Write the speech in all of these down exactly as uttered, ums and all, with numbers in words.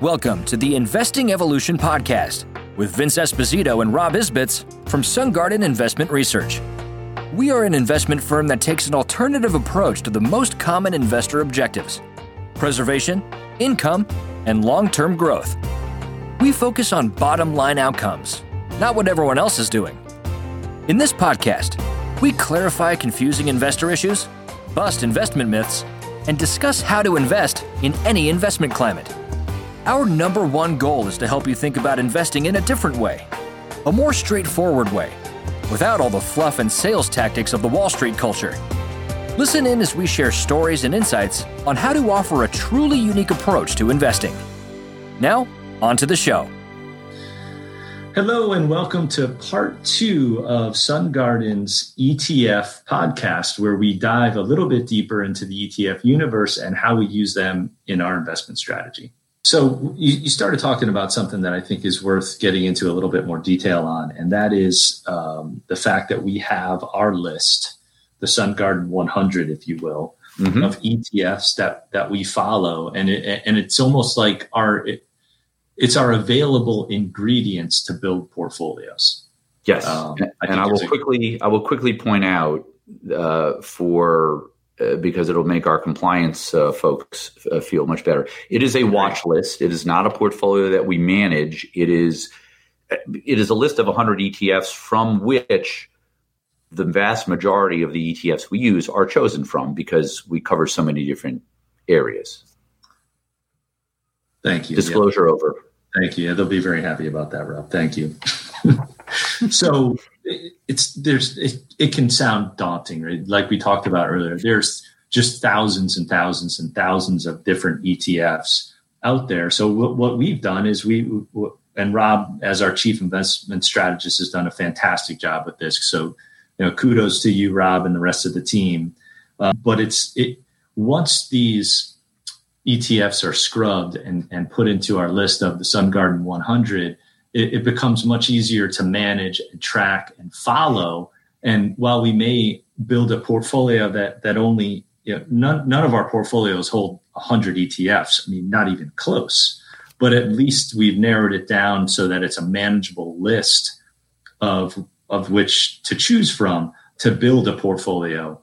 Welcome to the Investing Evolution Podcast with Vince Esposito and Rob Isbitts from Sungarden Investment Research. We are an investment firm that takes an alternative approach to the most common investor objectives: preservation, income, and long-term growth. We focus on bottom-line outcomes, not what everyone else is doing. In this podcast, we clarify confusing investor issues, bust investment myths, and discuss how to invest in any investment climate. Our number one goal is to help you think about investing in a different way, a more straightforward way, without all the fluff and sales tactics of the Wall Street culture. Listen in as we share stories and insights on how to offer a truly unique approach to investing. Now, on to the show. Hello and welcome to part two of Sungarden's E T F podcast, where we dive a little bit deeper into the E T F universe and how we use them in our investment strategy. So you started talking about something that I think is worth getting into a little bit more detail on, and that is um, the fact that we have our list, the Sungarden one hundred, if you will, mm-hmm. of E T Fs that that we follow, and it, and it's almost like our it, it's our available ingredients to build portfolios. Yes, um, and I, and I will a- quickly I will quickly point out uh, for. Uh, because it'll make our compliance uh, folks uh, feel much better. It is a watch list. It is not a portfolio that we manage. It is it is a list of one hundred E T Fs from which the vast majority of the E T Fs we use are chosen from, because we cover so many different areas. Thank you. Disclosure yeah. over. Thank you. Yeah, they'll be very happy about that, Rob. Thank you. So it's there's it, it can sound daunting, right? Like we talked about earlier, there's just thousands and thousands and thousands of different E T Fs out there. So what, what we've done is we and Rob, as our chief investment strategist, has done a fantastic job with this. So you know, kudos to you, Rob, and the rest of the team. Uh, but it's it once these E T Fs are scrubbed and and put into our list of the Sungarden one hundred. It becomes much easier to manage and track and follow. And while we may build a portfolio that that only, you know, none, none of our portfolios hold one hundred E T Fs. I mean, not even close. But at least we've narrowed it down so that it's a manageable list of of which to choose from to build a portfolio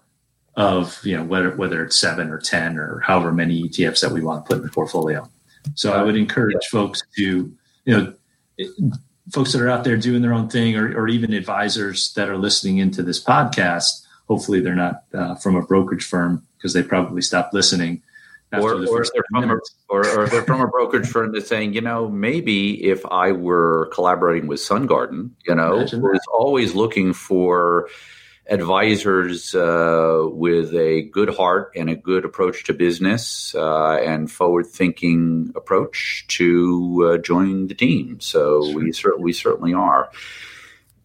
of, you know, whether whether it's seven or ten or however many E T Fs that we want to put in the portfolio. So I would encourage yeah. folks to, you know, It, folks that are out there doing their own thing, or, or even advisors that are listening into this podcast. Hopefully they're not uh, from a brokerage firm, because they probably stopped listening. Or, the or, if they're from a, or, or if they're from a brokerage firm that's saying, you know, maybe if I were collaborating with Sungarden, you know, is always looking for advisors uh, with a good heart and a good approach to business uh, and forward-thinking approach to uh, join the team. So we, cer- we certainly are.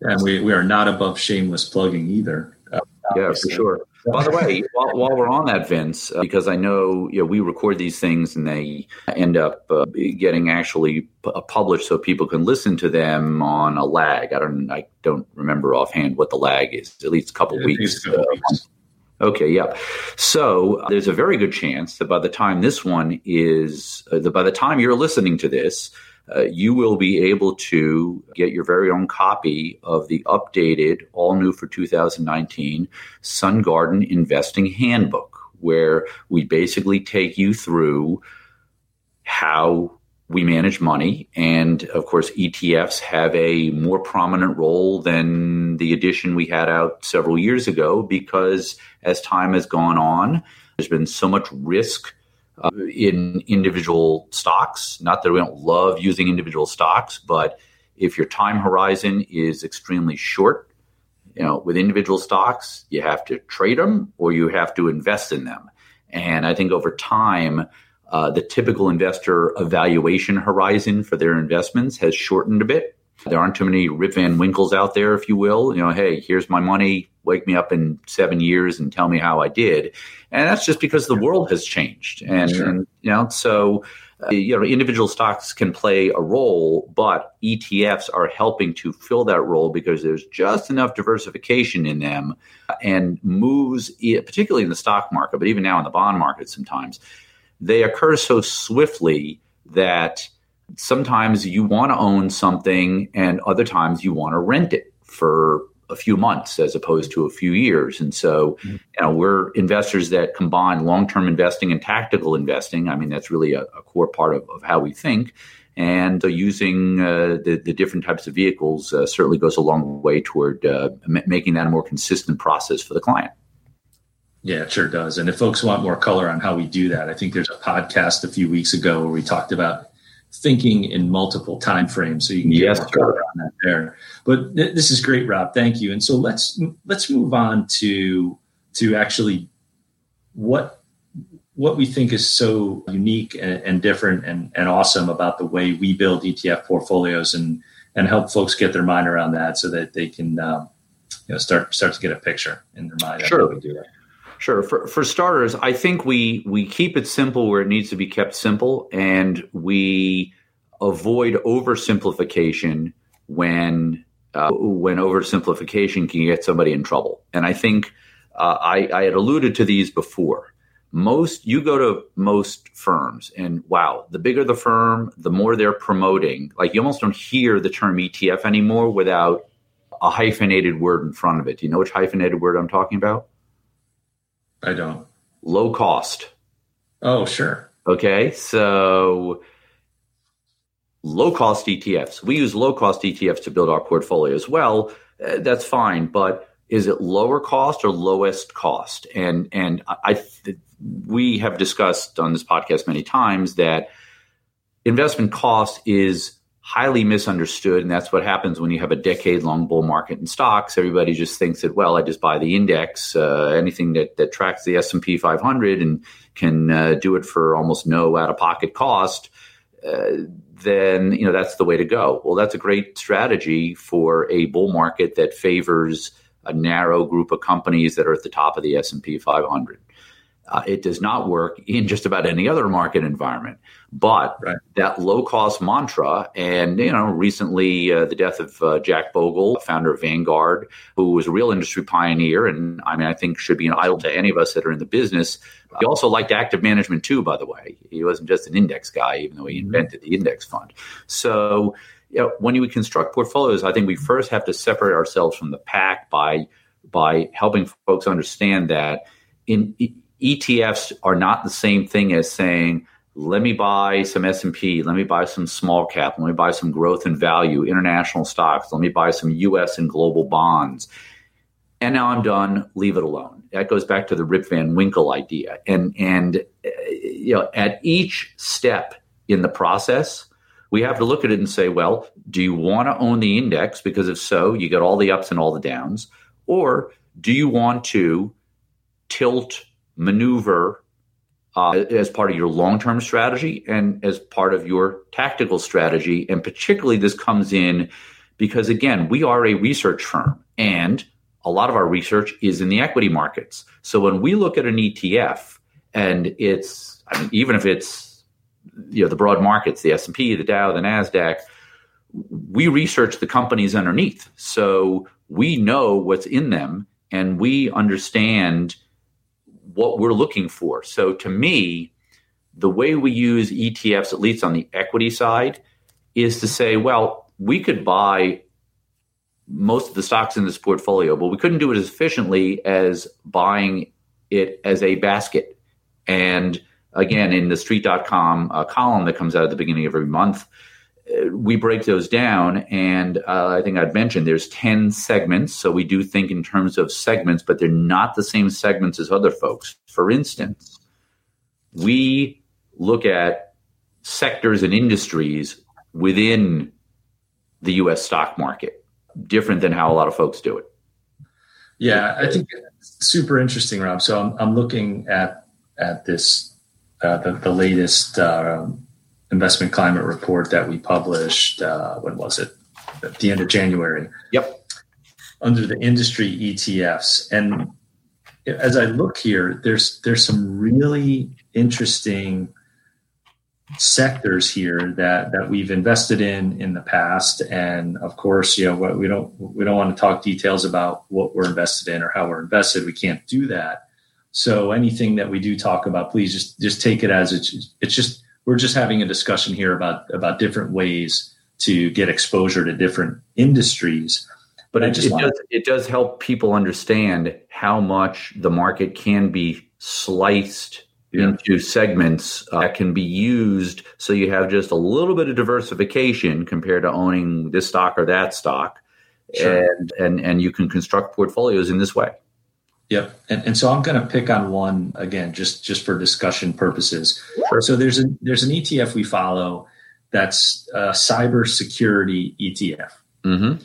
And we, we are not above shameless plugging either. Uh, yeah, for sure. By the way, while, while we're on that, Vince, uh, because I know, you know, we record these things and they end up uh, getting actually p- published so people can listen to them on a lag. I don't I don't remember offhand what the lag is, at least a couple yeah, weeks. A couple uh, weeks. Okay, yeah. So uh, there's a very good chance that by the time this one is, uh, that by the time you're listening to this, Uh, you will be able to get your very own copy of the updated, all new for two thousand nineteen, Sungarden Investing Handbook, where we basically take you through how we manage money. And, of course, E T Fs have a more prominent role than the edition we had out several years ago, because as time has gone on, there's been so much risk Uh, in individual stocks. Not that we don't love using individual stocks, but if your time horizon is extremely short, you know, with individual stocks, you have to trade them or you have to invest in them. And I think over time, uh, the typical investor evaluation horizon for their investments has shortened a bit. There aren't too many Rip Van Winkles out there, if you will. You know, hey, here's my money. Wake me up in seven years and tell me how I did. And that's just because the world has changed. And, sure. and you know, so, uh, you know, individual stocks can play a role, but E T Fs are helping to fill that role because there's just enough diversification in them and moves, particularly in the stock market, but even now in the bond market sometimes, they occur so swiftly that sometimes you want to own something and other times you want to rent it for a few months as opposed to a few years. And so, you know, we're investors that combine long-term investing and tactical investing. I mean, that's really a, a core part of, of how we think. And uh, using uh, the, the different types of vehicles uh, certainly goes a long way toward uh, m- making that a more consistent process for the client. Yeah, it sure does. And if folks want more color on how we do that, I think there's a podcast a few weeks ago where we talked about thinking in multiple time frames, so you can get yes, more color on that there. But th- this is great, Rob. Thank you. And so let's let's move on to to actually what what we think is so unique and, and different and, and awesome about the way we build E T F portfolios and and help folks get their mind around that, so that they can um, you know start start to get a picture in their mind. Sure, we do that. Sure. For for starters, I think we we keep it simple where it needs to be kept simple, and we avoid oversimplification when uh, when oversimplification can get somebody in trouble. And I think uh, I, I had alluded to these before. Most you go to most firms, and wow, the bigger the firm, the more they're promoting. Like, you almost don't hear the term E T F anymore without a hyphenated word in front of it. Do you know which hyphenated word I'm talking about? I don't. Low cost. Oh, sure. Okay. So low cost E T Fs. We use low cost E T Fs to build our portfolio as well. Uh, that's fine. But is it lower cost or lowest cost? And and I th- we have discussed on this podcast many times that investment cost is highly misunderstood. And that's what happens when you have a decade long bull market in stocks. Everybody just thinks that, well, I just buy the index, uh, anything that, that tracks the S and P five hundred and can uh, do it for almost no out of pocket cost. Uh, then, you know, that's the way to go. Well, that's a great strategy for a bull market that favors a narrow group of companies that are at the top of the S and P five hundred. Uh, it does not work in just about any other market environment. But right. That low-cost mantra, and you know, recently uh, the death of uh, Jack Bogle, founder of Vanguard, who was a real industry pioneer, and I mean, I think should be an idol to any of us that are in the business. He also liked active management too, by the way. He wasn't just an index guy, even though he invented the index fund. So, you know, when we construct portfolios, I think we first have to separate ourselves from the pack by by helping folks understand that in. E T Fs are not the same thing as saying, let me buy some S and P, let me buy some small cap, let me buy some growth and value, international stocks, let me buy some U S and global bonds. And now I'm done, leave it alone. That goes back to the Rip Van Winkle idea. And, and you know, at each step in the process, we have to look at it and say, well, do you want to own the index? Because if so, you get all the ups and all the downs. Or do you want to tilt maneuver uh, as part of your long-term strategy and as part of your tactical strategy? And particularly this comes in because, again, we are a research firm and a lot of our research is in the equity markets. So when we look at an E T F and it's, I mean, even if it's, you know, the broad markets, the S and P, the Dow, the NASDAQ, we research the companies underneath. So we know what's in them and we understand what we're looking for. So to me, the way we use E T Fs, at least on the equity side, is to say, well, we could buy most of the stocks in this portfolio, but we couldn't do it as efficiently as buying it as a basket. And again, in the thestreet dot com uh, column that comes out at the beginning of every month, we break those down. And uh, I think I'd mentioned there's ten segments. So we do think in terms of segments, but they're not the same segments as other folks. For instance, we look at sectors and industries within the U S stock market, different than how a lot of folks do it. Yeah, I think it's super interesting, Rob. So I'm, I'm looking at, at this, uh, the, the latest, uh, investment climate report that we published, uh, when was it? At the end of January. Yep. Under the industry E T Fs. And as I look here, there's, there's some really interesting sectors here that, that we've invested in in the past. And of course, you know, what we don't, we don't want to talk details about what we're invested in or how we're invested. We can't do that. So anything that we do talk about, please just, just take it as it's, it's just, we're just having a discussion here about, about different ways to get exposure to different industries. But I just it, does, it does help people understand how much the market can be sliced yeah. into segments uh, that can be used. So you have just a little bit of diversification compared to owning this stock or that stock. Sure. And, and and you can construct portfolios in this way. Yep. And, and so I'm going to pick on one again, just, just for discussion purposes. Sure. So there's a, there's an E T F we follow that's a cybersecurity E T F. Mm-hmm.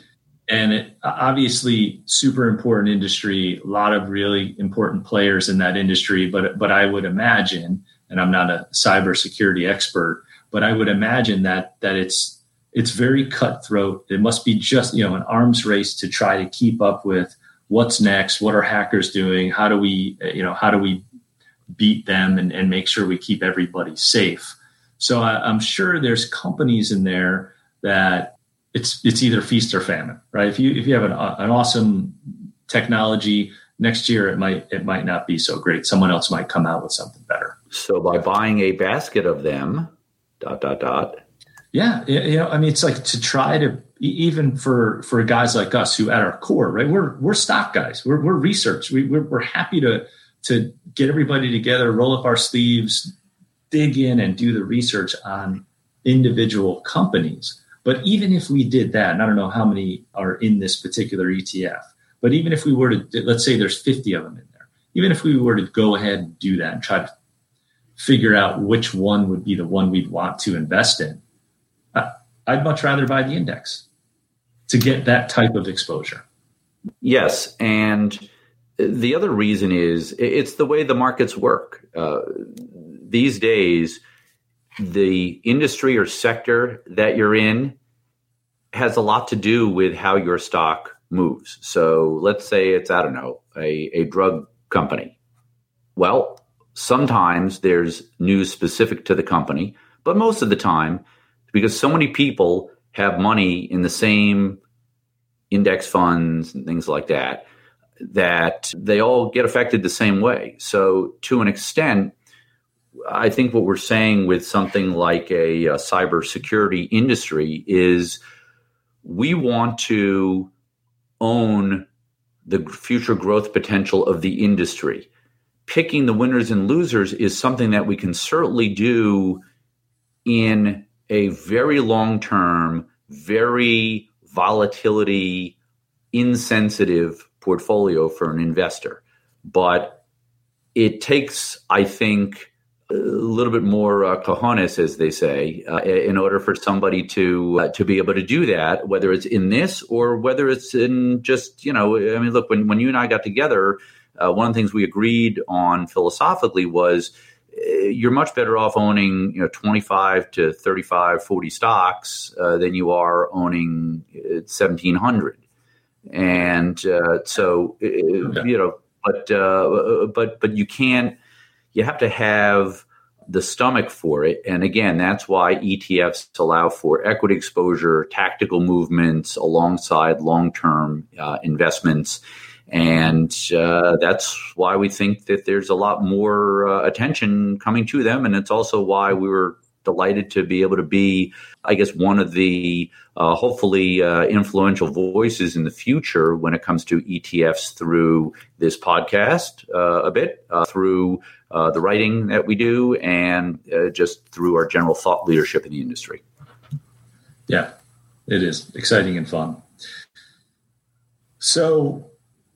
And it, obviously super important industry, a lot of really important players in that industry. But but I would imagine, and I'm not a cybersecurity expert, but I would imagine that that it's it's very cutthroat. It must be just, you know, an arms race to try to keep up with what's next, what are hackers doing, how do we, you know, how do we beat them and, and make sure we keep everybody safe. So I, I'm sure there's companies in there that It's it's either feast or famine, right? If you if you have an an awesome technology, next year it might it might not be so great. Someone else might come out with something better. So by buying a basket of them, dot dot dot. Yeah, you know, I mean, it's like to try to even for for guys like us who at our core, right? We're we're stock guys. We're we're research. We we're, we're happy to to get everybody together, roll up our sleeves, dig in, and do the research on individual companies. But even if we did that, and I don't know how many are in this particular E T F, but even if we were to, let's say there's fifty of them in there, even if we were to go ahead and do that and try to figure out which one would be the one we'd want to invest in, I'd much rather buy the index to get that type of exposure. Yes. And the other reason is it's the way the markets work. Uh, these days, the industry or sector that you're in has a lot to do with how your stock moves. So let's say it's, I don't know, a, a drug company. Well, sometimes there's news specific to the company, but most of the time, because so many people have money in the same index funds and things like that, that they all get affected the same way. So to an extent, I think what we're saying with something like a, a cybersecurity industry is we want to own the future growth potential of the industry. Picking the winners and losers is something that we can certainly do in a very long-term, very volatility insensitive portfolio for an investor. But it takes, I think, a little bit more uh, cojones, as they say, uh, in order for somebody to uh, to be able to do that, whether it's in this or whether it's in just, you know, I mean, look, when, when you and I got together, uh, one of the things we agreed on philosophically was uh, you're much better off owning, you know, twenty-five to thirty-five, forty stocks uh, than you are owning seventeen hundred. And uh, so, okay. you know, but uh, but but you can't. You have to have the stomach for it. And again, that's why E T Fs allow for equity exposure, tactical movements alongside long-term uh, investments. And uh, that's why we think that there's a lot more uh, attention coming to them. And it's also why we were delighted to be able to be, I guess, one of the uh, hopefully uh, influential voices in the future when it comes to E T Fs through this podcast uh, a bit, uh, through Uh, the writing that we do, and uh, just through our general thought leadership in the industry. Yeah, it is exciting and fun. So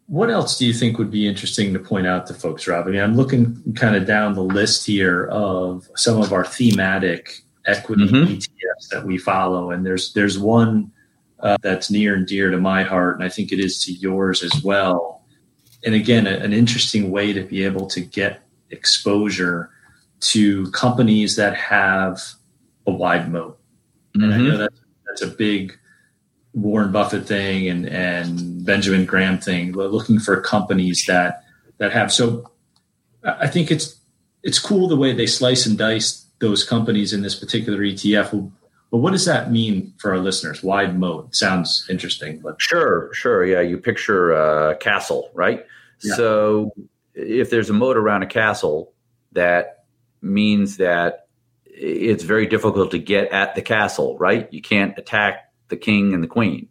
what else do you think would be interesting to point out to folks, Rob? I mean, I'm looking kind of down the list here of some of our thematic equity mm-hmm. E T Fs that we follow. And there's, there's one uh, that's near and dear to my heart, and I think it is to yours as well. And again, a, an interesting way to be able to get exposure to companies that have a wide moat. And mm-hmm. I know that's, that's a big Warren Buffett thing and, and Benjamin Graham thing, but looking for companies that, that have. So I think it's, it's cool the way they slice and dice those companies in this particular E T F. But what does that mean for our listeners? Wide moat sounds interesting, but sure, sure. Yeah. You picture a castle, right? Yeah. So if there's a moat around a castle, that means that it's very difficult to get at the castle, right? You can't attack the king and the queen.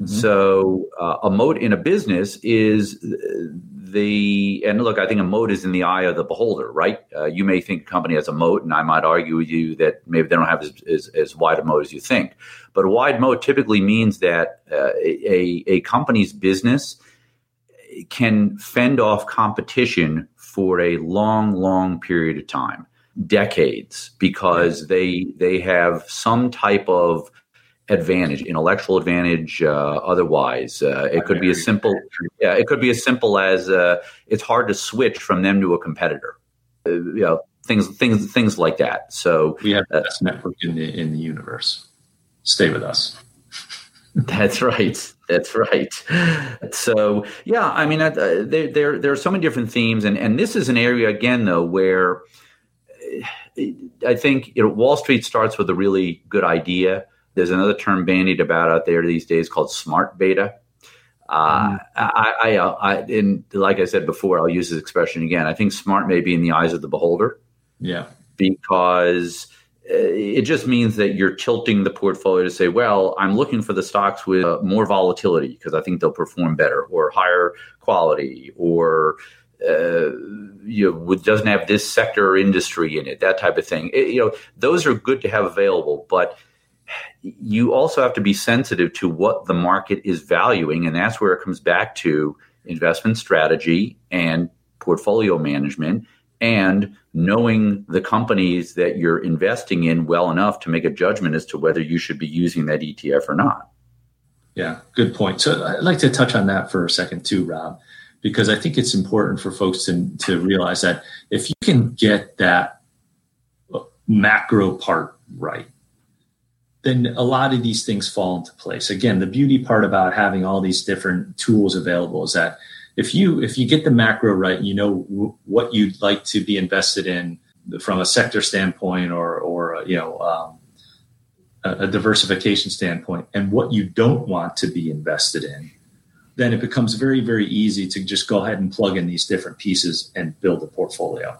Mm-hmm. So uh, a moat in a business is the, and look, I think a moat is in the eye of the beholder, right? Uh, you may think a company has a moat, and I might argue with you that maybe they don't have as, as, as wide a moat as you think. But a wide moat typically means that uh, a, a company's business can fend off competition for a long, long period of time, decades, because they they have some type of advantage, intellectual advantage, uh, otherwise. Uh, it could be as simple, yeah, it could be as simple as uh, it's hard to switch from them to a competitor. Uh, you know, things, things, things like that. So we have the best uh, network in the in the universe. Stay with us. That's right. That's right. So, yeah, I mean, uh, there, there there are so many different themes. And, and this is an area, again, though, where I think you know, Wall Street starts with a really good idea. There's another term bandied about out there these days called smart beta. Uh, mm. I, I, I, and like I said before, I'll use this expression again. I think smart may be in the eyes of the beholder. Yeah. Because it just means that you're tilting the portfolio to say, well, I'm looking for the stocks with uh, more volatility because I think they'll perform better or higher quality or uh, you know, doesn't have this sector or industry in it, that type of thing. It, you know, those are good to have available, but you also have to be sensitive to what the market is valuing, and that's where it comes back to investment strategy and portfolio management and knowing the companies that you're investing in well enough to make a judgment as to whether you should be using that E T F or not. Yeah, good point. So I'd like to touch on that for a second too, Rob, because I think it's important for folks to, to realize that if you can get that macro part right, then a lot of these things fall into place. Again, the beauty part about having all these different tools available is that If you if you get the macro right, you know w- what you'd like to be invested in from a sector standpoint or or you know um, a, a diversification standpoint, and what you don't want to be invested in, then it becomes very very easy to just go ahead and plug in these different pieces and build a portfolio.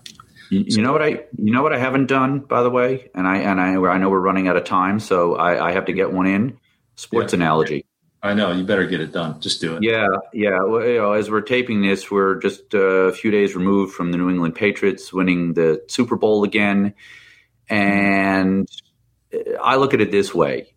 You, you know what I you know what I haven't done, by the way, and I and I I know we're running out of time, so I, I have to get one in. Sports yeah. analogy. I know. You better get it done. Just do it. Yeah. Yeah. Well, you know, as we're taping this, we're just uh, a few days removed from the New England Patriots winning the Super Bowl again. And I look at it this way.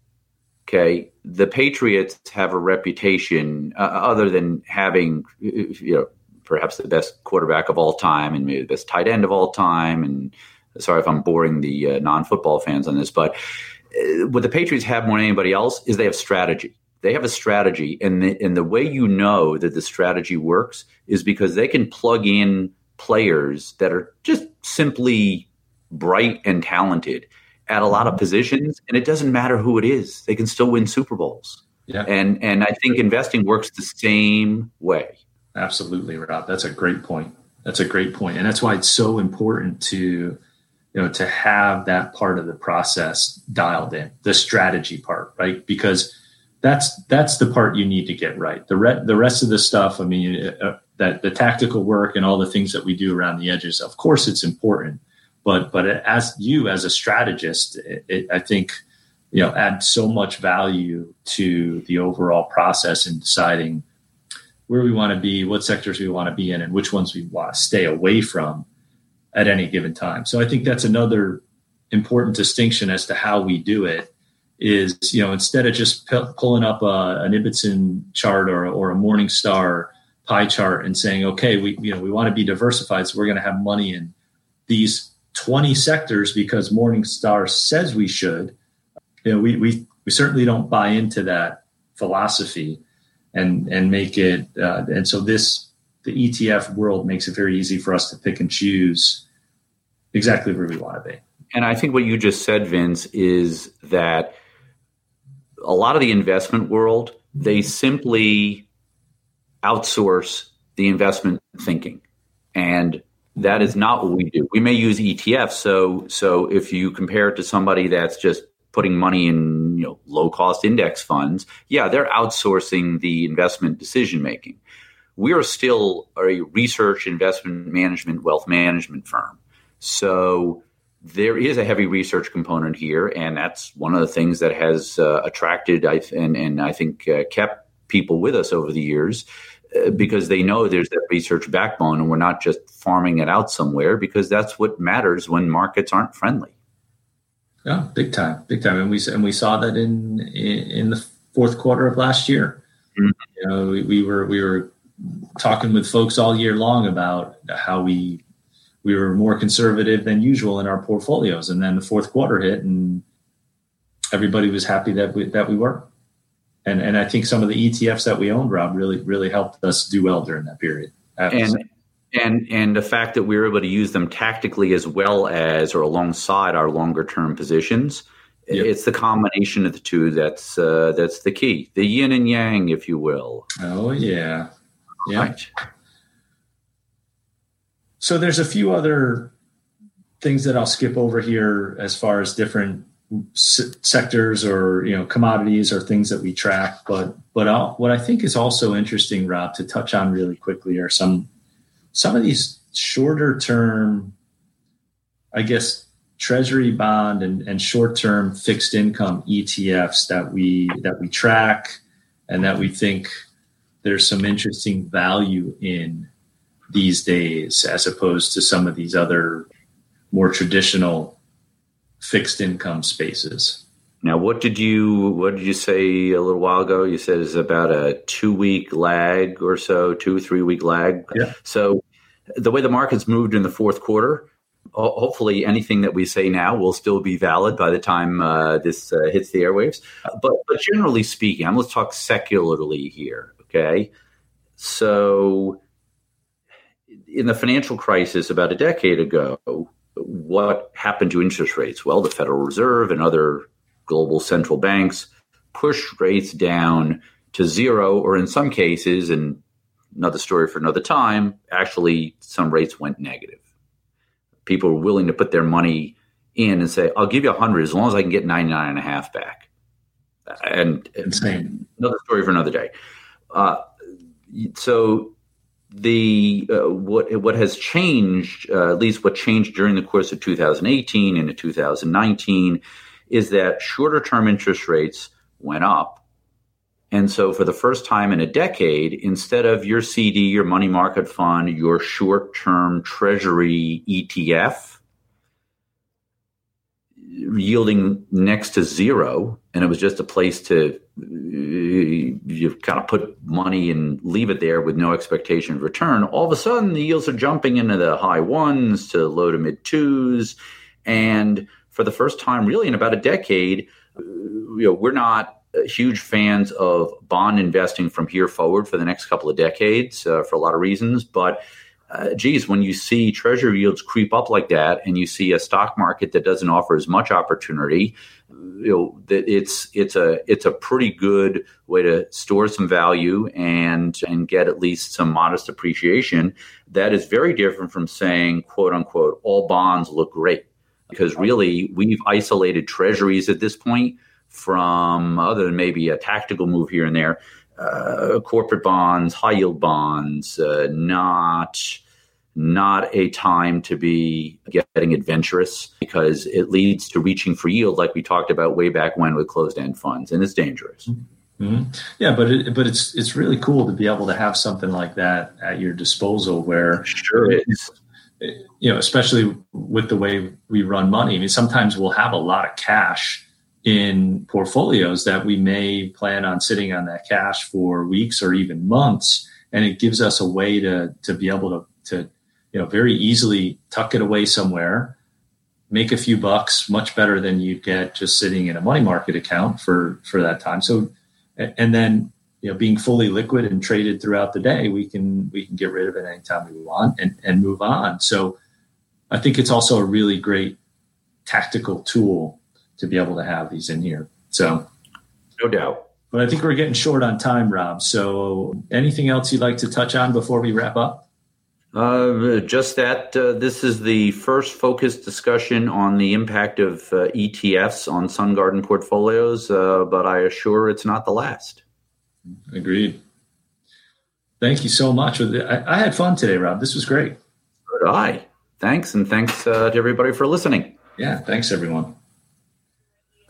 Okay. The Patriots have a reputation uh, other than having, you know, perhaps the best quarterback of all time and maybe the best tight end of all time. And sorry if I'm boring the uh, non-football fans on this, but uh, what the Patriots have more than anybody else is they have strategy. They have a strategy, and the, and the way you know that the strategy works is because they can plug in players that are just simply bright and talented at a lot of positions, and it doesn't matter who it is. They can still win Super Bowls. Yeah. And and I think investing works the same way. Absolutely, Rob. That's a great point. That's a great point. And that's why it's so important to, you know, to have that part of the process dialed in, the strategy part, right? Because That's that's the part you need to get right. The re- the rest of the stuff, I mean, uh, that the tactical work and all the things that we do around the edges, of course, it's important. But but as you as a strategist, it, it, I think you know add so much value to the overall process in deciding where we want to be, what sectors we want to be in, and which ones we want to stay away from at any given time. So I think that's another important distinction as to how we do it. Is, you know, instead of just p- pulling up a, an Ibbotson chart or, or a Morningstar pie chart and saying, okay, we, you know, we want to be diversified, so we're going to have money in these twenty sectors because Morningstar says we should, you know, we, we, we certainly don't buy into that philosophy and, and make it. Uh, and so this, the E T F world makes it very easy for us to pick and choose exactly where we want to be. And I think what you just said, Vince, is that a lot of the investment world, they simply outsource the investment thinking. And that is not what we do. We may use E T Fs. So so if you compare it to somebody that's just putting money in, you know, low cost index funds, yeah, they're outsourcing the investment decision making. We are still a research, investment management, wealth management firm. So there is a heavy research component here, and that's one of the things that has uh, attracted I th- and, and I think uh, kept people with us over the years, uh, because they know there's that research backbone and we're not just farming it out somewhere, because that's what matters when markets aren't friendly. Yeah, big time, big time. And we and we saw that in in, in the fourth quarter of last year. Mm-hmm. You know, we, we were we were talking with folks all year long about how we we were more conservative than usual in our portfolios, and then the fourth quarter hit, and everybody was happy that we, that we were. And and I think some of the E T Fs that we owned, Rob, really really helped us do well during that period. And and and the fact that we were able to use them tactically as well as or alongside our longer term positions, yep. It's the combination of the two that's uh, that's the key, the yin and yang, if you will. Oh yeah, yeah. Right. So there's a few other things that I'll skip over here as far as different se- sectors or, you know, commodities or things that we track. But but I'll, what I think is also interesting, Rob, to touch on really quickly are some some of these shorter term, I guess, treasury bond and, and short term fixed income E T Fs that we that we track and that we think there's some interesting value in these days, as opposed to some of these other more traditional fixed income spaces. Now, what did you what did you say a little while ago? You said it's about a two week lag or so, two three week lag. Yeah. So the way the market's moved in the fourth quarter, hopefully anything that we say now will still be valid by the time uh, this uh, hits the airwaves. But, but generally speaking, I'm, let's talk secularly here. Okay, so. In the financial crisis about a decade ago, what happened to interest rates? Well, the Federal Reserve and other global central banks pushed rates down to zero, or in some cases, and another story for another time, actually some rates went negative. People were willing to put their money in and say, I'll give you one hundred as long as I can get ninety-nine and a half back. And insane. Another story for another day. Uh, so... The uh, what what has changed, uh, at least what changed during the course of two thousand eighteen into two thousand nineteen, is that shorter term interest rates went up. And so for the first time in a decade, instead of your C D, your money market fund, your short term treasury E T F yielding next to zero, and it was just a place to you kind of put money and leave it there with no expectation of return, all of a sudden the yields are jumping into the high ones to low to mid twos. And for the first time really in about a decade, you know, we're not huge fans of bond investing from here forward for the next couple of decades uh, for a lot of reasons. But Uh, geez, when you see treasury yields creep up like that, and you see a stock market that doesn't offer as much opportunity, you know, it's it's a it's a pretty good way to store some value and and get at least some modest appreciation. That is very different from saying, quote unquote, all bonds look great, because really we've isolated treasuries at this point from, other than maybe a tactical move here and there, Uh, corporate bonds, high yield bonds, uh, not not a time to be getting adventurous, because it leads to reaching for yield like we talked about way back when with closed end funds, and it's dangerous. Mm-hmm. Yeah, but it, but it's it's really cool to be able to have something like that at your disposal, where sure it, it, you know, especially with the way we run money. I mean, sometimes we'll have a lot of cash in portfolios that we may plan on sitting on that cash for weeks or even months. And it gives us a way to, to be able to, to, you know, very easily tuck it away somewhere, make a few bucks, much better than you get just sitting in a money market account for, for that time. So, and then, you know, being fully liquid and traded throughout the day, we can, we can get rid of it anytime we want and, and move on. So I think it's also a really great tactical tool to be able to have these in here. So no doubt. But I think we're getting short on time, Rob. So anything else you'd like to touch on before we wrap up? Uh, just that uh, this is the first focused discussion on the impact of uh, E T Fs on Sungarden portfolios, uh, but I assure it's not the last. Agreed. Thank you so much. I, I had fun today, Rob. This was great. Good eye. Thanks, and thanks uh, to everybody for listening. Yeah. Thanks, everyone.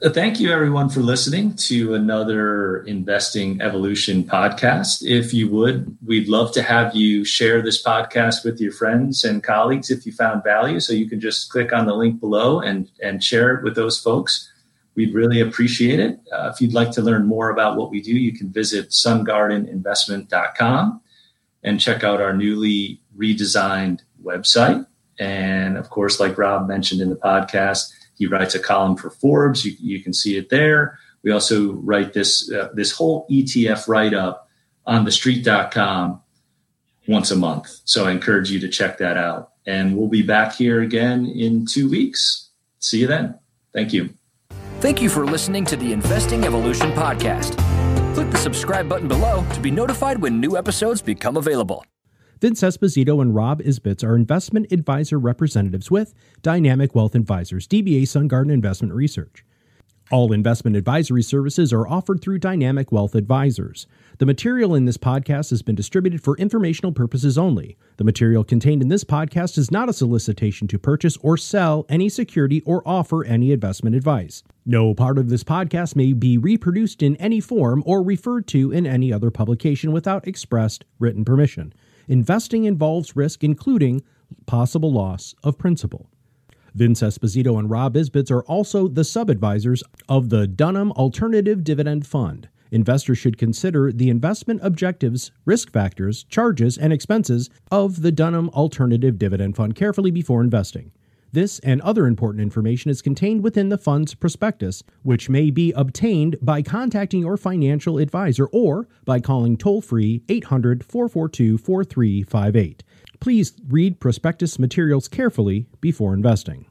Thank you, everyone, for listening to another Investing Evolution podcast. If you would, we'd love to have you share this podcast with your friends and colleagues if you found value. So you can just click on the link below and, and share it with those folks. We'd really appreciate it. Uh, if you'd like to learn more about what we do, you can visit sungarden investment dot com and check out our newly redesigned website. And, of course, like Rob mentioned in the podcast, he writes a column for Forbes. You, you can see it there. We also write this uh, this whole E T F write-up on the street dot com once a month. So I encourage you to check that out. And we'll be back here again in two weeks. See you then. Thank you. Thank you for listening to the Investing Evolution podcast. Click the subscribe button below to be notified when new episodes become available. Vince Esposito and Rob Isbitts are investment advisor representatives with Dynamic Wealth Advisors, D B A Sungarden Investment Research. All investment advisory services are offered through Dynamic Wealth Advisors. The material in this podcast has been distributed for informational purposes only. The material contained in this podcast is not a solicitation to purchase or sell any security or offer any investment advice. No part of this podcast may be reproduced in any form or referred to in any other publication without expressed written permission. Investing involves risk, including possible loss of principal. Vince Esposito and Rob Isbitts are also the sub-advisors of the Dunham Alternative Dividend Fund. Investors should consider the investment objectives, risk factors, charges, and expenses of the Dunham Alternative Dividend Fund carefully before investing. This and other important information is contained within the fund's prospectus, which may be obtained by contacting your financial advisor or by calling toll-free eight hundred, four four two, four three five eight. Please read prospectus materials carefully before investing.